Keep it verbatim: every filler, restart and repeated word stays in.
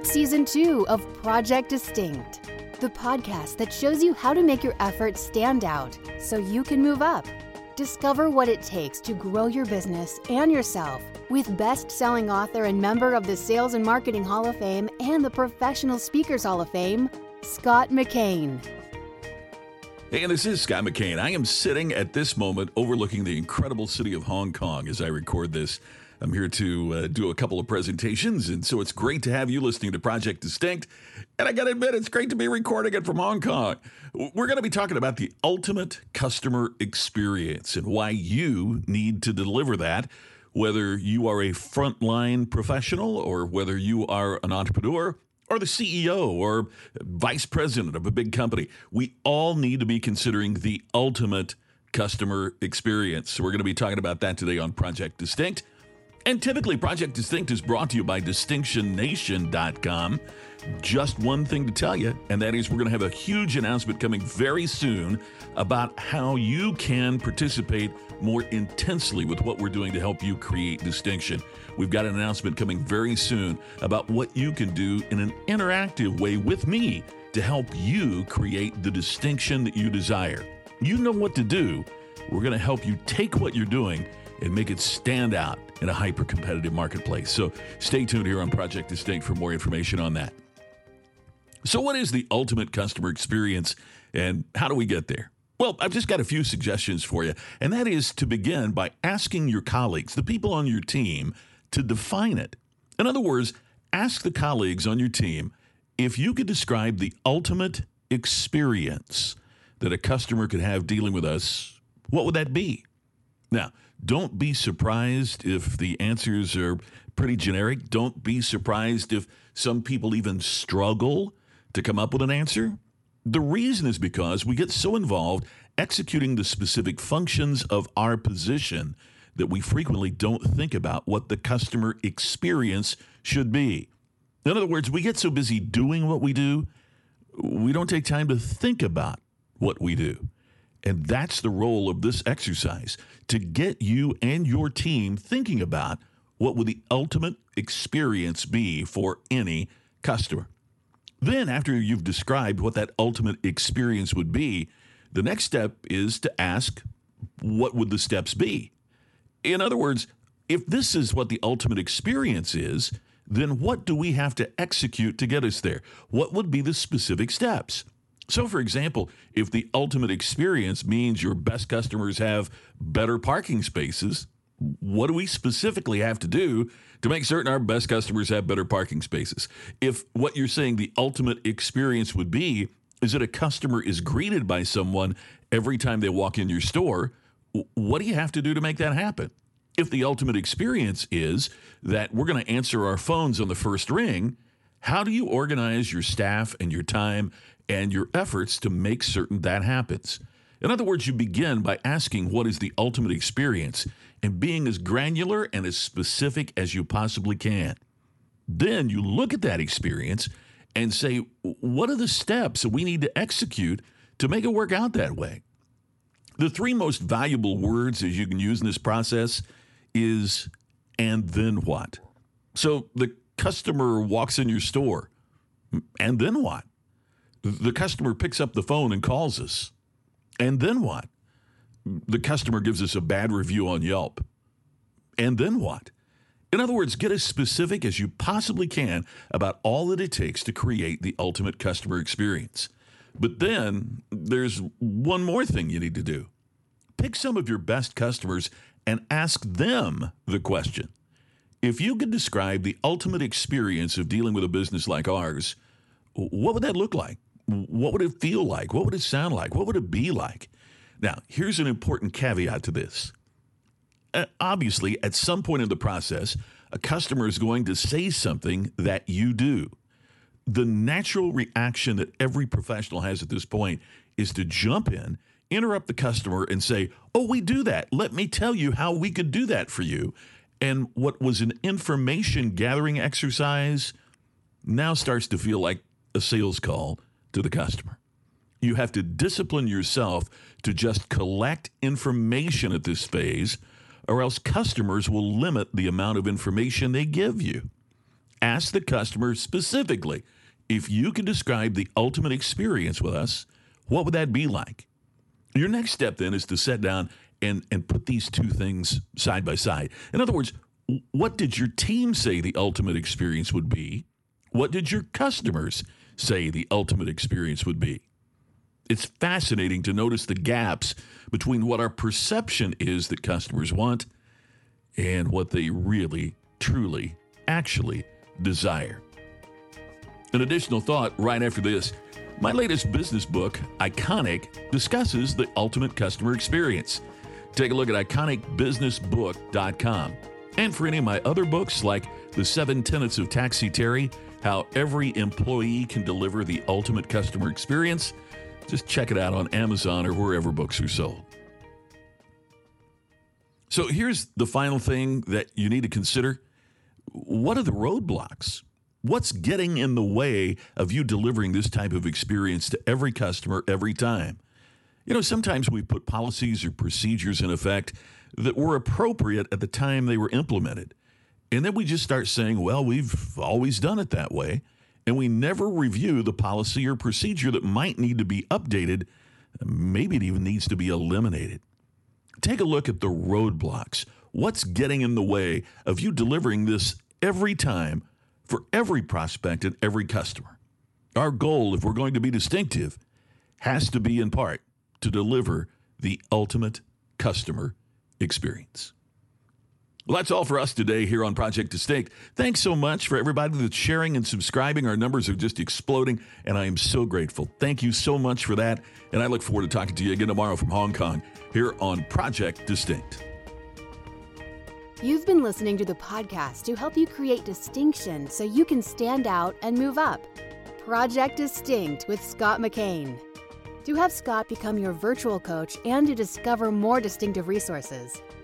It's season two of Project Distinct, the podcast that shows you how to make your efforts stand out so you can move up. Discover what it takes to grow your business and yourself with best-selling author and member of the Sales and Marketing Hall of Fame and the Professional Speakers Hall of Fame, Scott McCain. Hey, and this is Scott McCain. I am sitting at this moment overlooking the incredible city of Hong Kong as I record this. I'm here to uh, do a couple of presentations, and so it's great to have you listening to Project Distinct. And I got to admit, it's great to be recording it from Hong Kong. We're going to be talking about the ultimate customer experience and why you need to deliver that, whether you are a frontline professional or whether you are an entrepreneur or the C E O or vice president of a big company. We all need to be considering the ultimate customer experience. So we're going to be talking about that today on Project Distinct. And typically, Project Distinct is brought to you by Distinction Nation dot com. Just one thing to tell you, and that is we're going to have a huge announcement coming very soon about how you can participate more intensely with what we're doing to help you create distinction. We've got an announcement coming very soon about what you can do in an interactive way with me to help you create the distinction that you desire. You know what to do. We're going to help you take what you're doing and make it stand out in a hyper-competitive marketplace. So stay tuned here on Project Distinct for more information on that. So what is the ultimate customer experience, and how do we get there? Well, I've just got a few suggestions for you, and that is to begin by asking your colleagues, the people on your team, to define it. In other words, ask the colleagues on your team if you could describe the ultimate experience that a customer could have dealing with us, what would that be? Now, don't be surprised if the answers are pretty generic. Don't be surprised if some people even struggle to come up with an answer. The reason is because we get so involved executing the specific functions of our position that we frequently don't think about what the customer experience should be. In other words, we get so busy doing what we do, we don't take time to think about what we do. And that's the role of this exercise, to get you and your team thinking about what would the ultimate experience be for any customer. Then, after you've described what that ultimate experience would be, the next step is to ask, what would the steps be? In other words, if this is what the ultimate experience is, then what do we have to execute to get us there? What would be the specific steps? So, for example, if the ultimate experience means your best customers have better parking spaces, what do we specifically have to do to make certain our best customers have better parking spaces? If what you're saying the ultimate experience would be is that a customer is greeted by someone every time they walk in your store, what do you have to do to make that happen? If the ultimate experience is that we're going to answer our phones on the first ring, how do you organize your staff and your time and your efforts to make certain that happens? In other words, you begin by asking what is the ultimate experience and being as granular and as specific as you possibly can. Then you look at that experience and say, what are the steps that we need to execute to make it work out that way? The three most valuable words that you can use in this process is, and then what? So the customer walks in your store, and then what? The customer picks up the phone and calls us. And then what? The customer gives us a bad review on Yelp. And then what? In other words, get as specific as you possibly can about all that it takes to create the ultimate customer experience. But then there's one more thing you need to do. Pick some of your best customers and ask them the question. If you could describe the ultimate experience of dealing with a business like ours, what would that look like? What would it feel like? What would it sound like? What would it be like? Now, here's an important caveat to this. Uh, obviously, at some point in the process, a customer is going to say something that you do. The natural reaction that every professional has at this point is to jump in, interrupt the customer, and say, oh, we do that. Let me tell you how we could do that for you. And what was an information gathering exercise now starts to feel like a sales call to the customer. You have to discipline yourself to just collect information at this phase, or else customers will limit the amount of information they give you. Ask the customer specifically, if you could describe the ultimate experience with us, what would that be like? Your next step then is to sit down and, and put these two things side by side. In other words, what did your team say the ultimate experience would be? What did your customers say the ultimate experience would be? It's fascinating to notice the gaps between what our perception is that customers want and what they really, truly, actually desire. An additional thought right after this. My latest business book, Iconic, discusses the ultimate customer experience. Take a look at iconic business book dot com. And for any of my other books, like The Seven Tenets of Taxi Terry, How Every Employee Can Deliver the Ultimate Customer Experience, just check it out on Amazon or wherever books are sold. So here's the final thing that you need to consider. What are the roadblocks? What's getting in the way of you delivering this type of experience to every customer every time? You know, sometimes we put policies or procedures in effect that were appropriate at the time they were implemented. And then we just start saying, well, we've always done it that way. And we never review the policy or procedure that might need to be updated. Maybe it even needs to be eliminated. Take a look at the roadblocks. What's getting in the way of you delivering this every time for every prospect and every customer? Our goal, if we're going to be distinctive, has to be in part to deliver the ultimate customer experience. Well, that's all for us today here on Project Distinct. Thanks so much for everybody that's sharing and subscribing. Our numbers are just exploding, and I am so grateful. Thank you so much for that, and I look forward to talking to you again tomorrow from Hong Kong here on Project Distinct. You've been listening to the podcast to help you create distinction so you can stand out and move up. Project Distinct with Scott McCain. To have Scott become your virtual coach and to discover more distinctive resources,